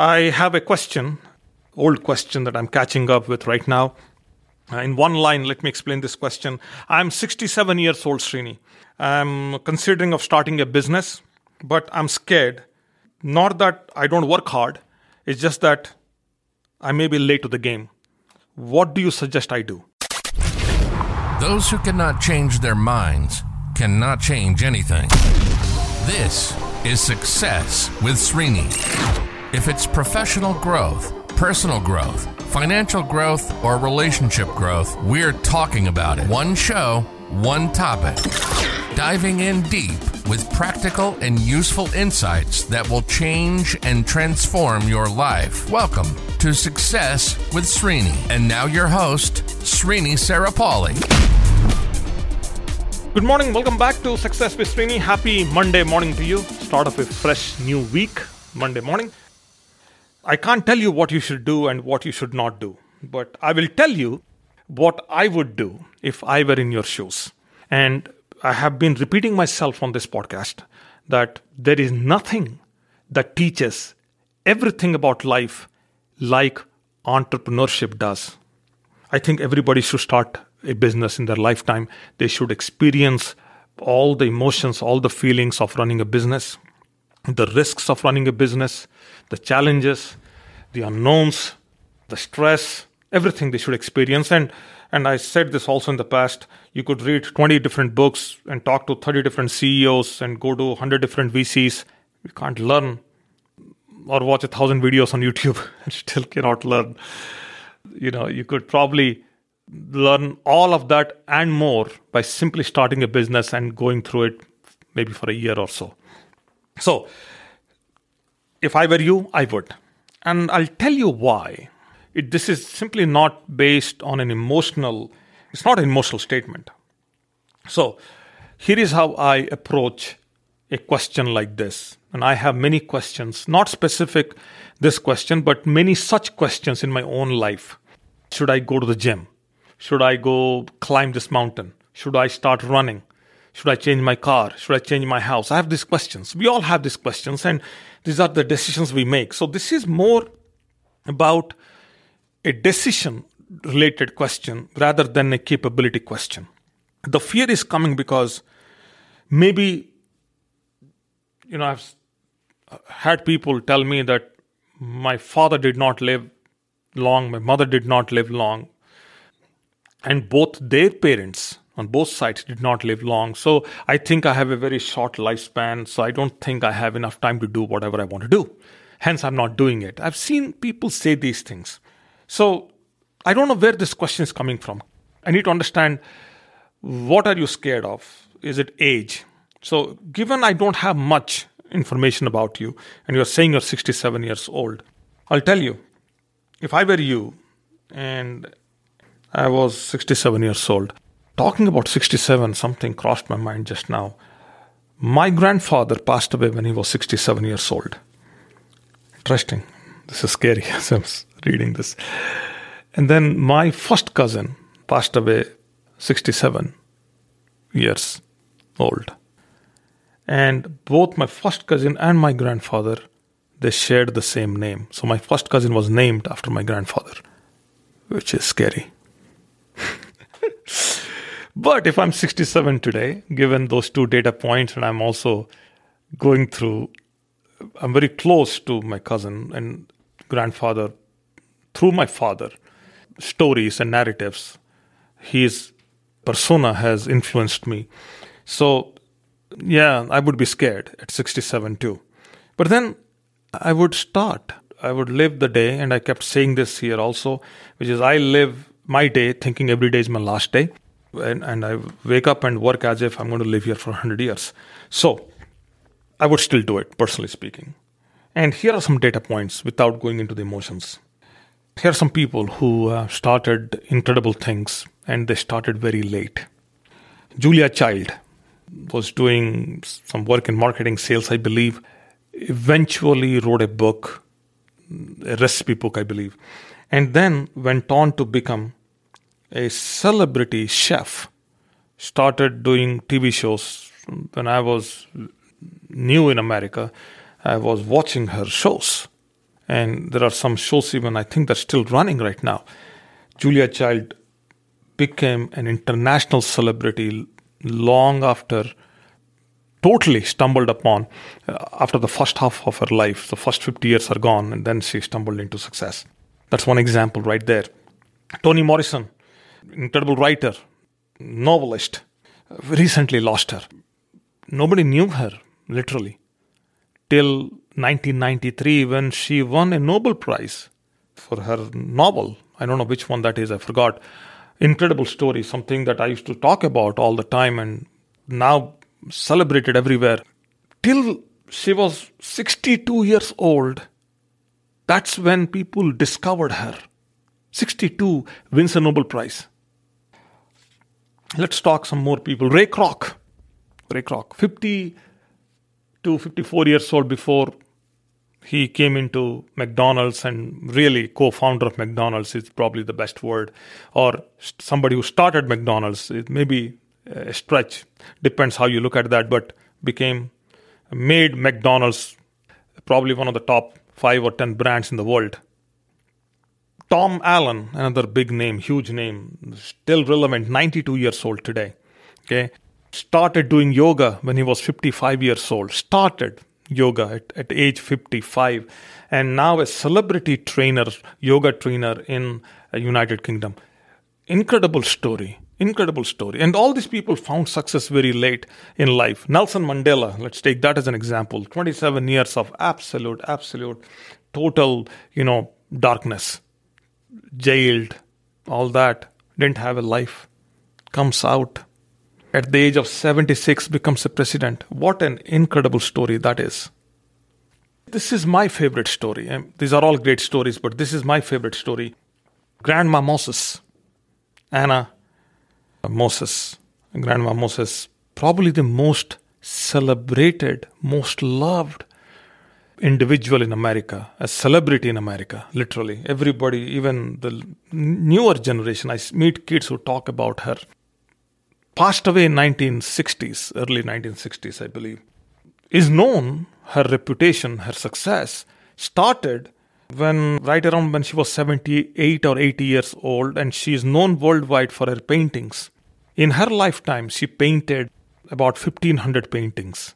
I have a question, old question that I'm catching up with right now. In one line, let me explain this question. I'm 67 years old, Srini. I'm considering of starting a business, but I'm scared. Not that I don't work hard. It's just that I may be late to the game. What do you suggest I do? Those who cannot change their minds cannot change anything. This is Success with Srini. If it's professional growth, personal growth, financial growth, or relationship growth, we're talking about it. One show, one topic. Diving in deep with practical and useful insights that will change and transform your life. Welcome to Success with Srini. And now your host, Srini Sarapalli. Good morning. Welcome back to Success with Srini. Happy Monday morning to you. Start of a fresh new week, Monday morning. I can't tell you what you should do and what you should not do, but I will tell you what I would do if I were in your shoes. And I have been repeating myself on this podcast that there is nothing that teaches everything about life like entrepreneurship does. I think everybody should start a business in their lifetime. They should experience all the emotions, all the feelings of running a business, the risks of running a business, the challenges, the unknowns, the stress, everything they should experience. And I said this also in the past, you could read 20 different books and talk to 30 different CEOs and go to 100 different VCs. You can't learn, or watch 1,000 videos on YouTube and still cannot learn. You know, you could probably learn all of that and more by simply starting a business and going through it maybe for a year or so. So if I were you, I would. And I'll tell you why. This is simply not based on it's not an emotional statement. So here is how I approach a question like this. And I have many questions, not specific this question, but many such questions in my own life. Should I go to the gym? Should I go climb this mountain? Should I start running? Should I change my car? Should I change my house? I have these questions. We all have these questions, and these are the decisions we make. So this is more about a decision-related question rather than a capability question. The fear is coming because maybe, you know, I've had people tell me that my father did not live long, my mother did not live long, and both their parents on both sides did not live long. So I think I have a very short lifespan, so I don't think I have enough time to do whatever I want to do. Hence, I'm not doing it. I've seen people say these things. So I don't know where this question is coming from. I need to understand, what are you scared of? Is it age? So given I don't have much information about you, and you're saying you're 67 years old, I'll tell you, if I were you and I was 67 years old, talking about 67, something crossed my mind just now. My grandfather passed away when he was 67 years old. Interesting. This is scary as I'm reading this. And then my first cousin passed away 67 years old. And both my first cousin and my grandfather, they shared the same name. So my first cousin was named after my grandfather, which is scary. But if I'm 67 today, given those two data points, and I'm also I'm very close to my cousin and grandfather through my father, stories and narratives, his persona has influenced me. So yeah, I would be scared at 67 too. But then I would live the day, and I kept saying this here also, which is I live my day thinking every day is my last day. And I wake up and work as if I'm going to live here for 100 years. So I would still do it, personally speaking. And here are some data points without going into the emotions. Here are some people who started incredible things, and they started very late. Julia Child was doing some work in marketing sales, I believe. Eventually wrote a book, a recipe book, I believe. And then went on to become a celebrity chef, started doing TV shows. When I was new in America, I was watching her shows. And there are some shows even, I think, that's still running right now. Julia Child became an international celebrity long after, totally stumbled upon, after the first half of her life. The first 50 years are gone, and then she stumbled into success. That's one example right there. Toni Morrison, incredible writer, novelist, recently lost her. Nobody knew her, literally, till 1993 when she won a Nobel Prize for her novel. I don't know which one that is, I forgot. Incredible story, something that I used to talk about all the time and now celebrated everywhere. Till she was 62 years old, that's when people discovered her. 62 wins a Nobel Prize. Let's talk some more people. Ray Kroc, 50 to 54 years old before he came into McDonald's and really co-founder of McDonald's is probably the best word, or somebody who started McDonald's. It may be a stretch, depends how you look at that, but made McDonald's probably one of the top 5 or 10 brands in the world. Tom Allen, another big name, huge name, still relevant, 92 years old today. Okay, started doing yoga when he was 55 years old. Started yoga at age 55, and now a celebrity trainer, yoga trainer in United Kingdom. Incredible story. And all these people found success very late in life. Nelson Mandela, let's take that as an example. 27 years of absolute, total, darkness. Jailed, all that. Didn't have a life. Comes out. At the age of 76, becomes a president. What an incredible story that is. This is my favorite story. These are all great stories, but this is my favorite story. Grandma Moses. Grandma Moses, probably the most celebrated, most loved individual in America, a celebrity in America, literally. Everybody, even the newer generation, I meet kids who talk about her. Passed away in early 1960s, I believe. Is known, her reputation, her success, started right around when she was 78 or 80 years old, and she is known worldwide for her paintings. In her lifetime, she painted about 1,500 paintings.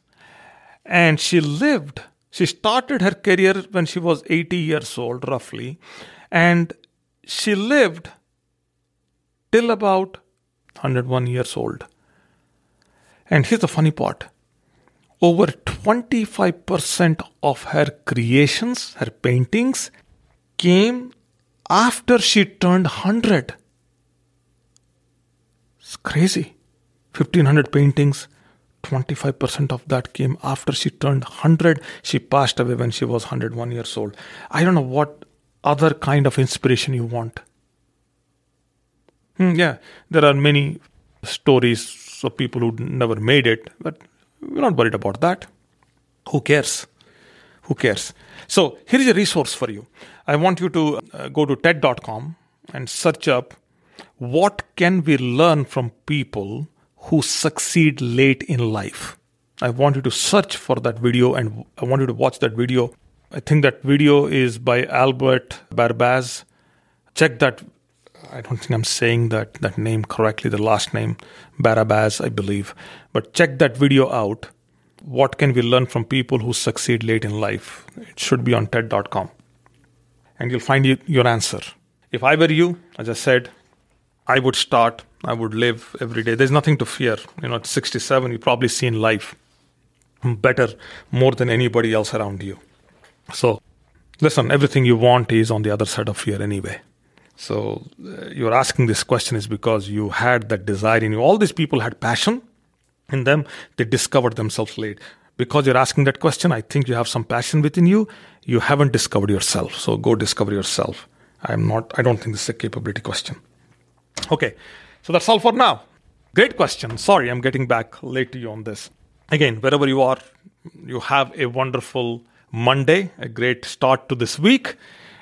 And she started her career when she was 80 years old, roughly. And she lived till about 101 years old. And here's the funny part. Over 25% of her creations, her paintings, came after she turned 100. It's crazy. 1,500 paintings, 25% of that came after she turned 100. She passed away when she was 101 years old. I don't know what other kind of inspiration you want. Yeah, there are many stories of people who never made it, but we're not worried about that. Who cares? So here is a resource for you. I want you to go to TED.com and search up what can we learn from people who succeed late in life. I want you to search for that video and I want you to watch that video. I think that video is by Albert Barabaz. Check that. I don't think I'm saying that name correctly, the last name, Barabaz, I believe. But check that video out. What can we learn from people who succeed late in life? It should be on TED.com. And you'll find your answer. If I were you, as I said, I would live every day. There's nothing to fear. At 67, you've probably seen life better, more than anybody else around you. So, listen, everything you want is on the other side of fear anyway. So you're asking this question is because you had that desire in you. All these people had passion in them. They discovered themselves late. Because you're asking that question, I think you have some passion within you. You haven't discovered yourself. So go discover yourself. I don't think this is a capability question. Okay. So that's all for now. Great question. Sorry, I'm getting back late to you on this. Again, wherever you are, you have a wonderful Monday, a great start to this week.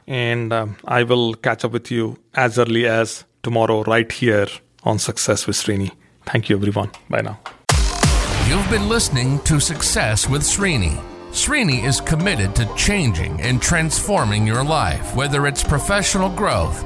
And I will catch up with you as early as tomorrow right here on Success with Srini. Thank you, everyone. Bye now. You've been listening to Success with Srini. Srini is committed to changing and transforming your life, whether it's professional growth,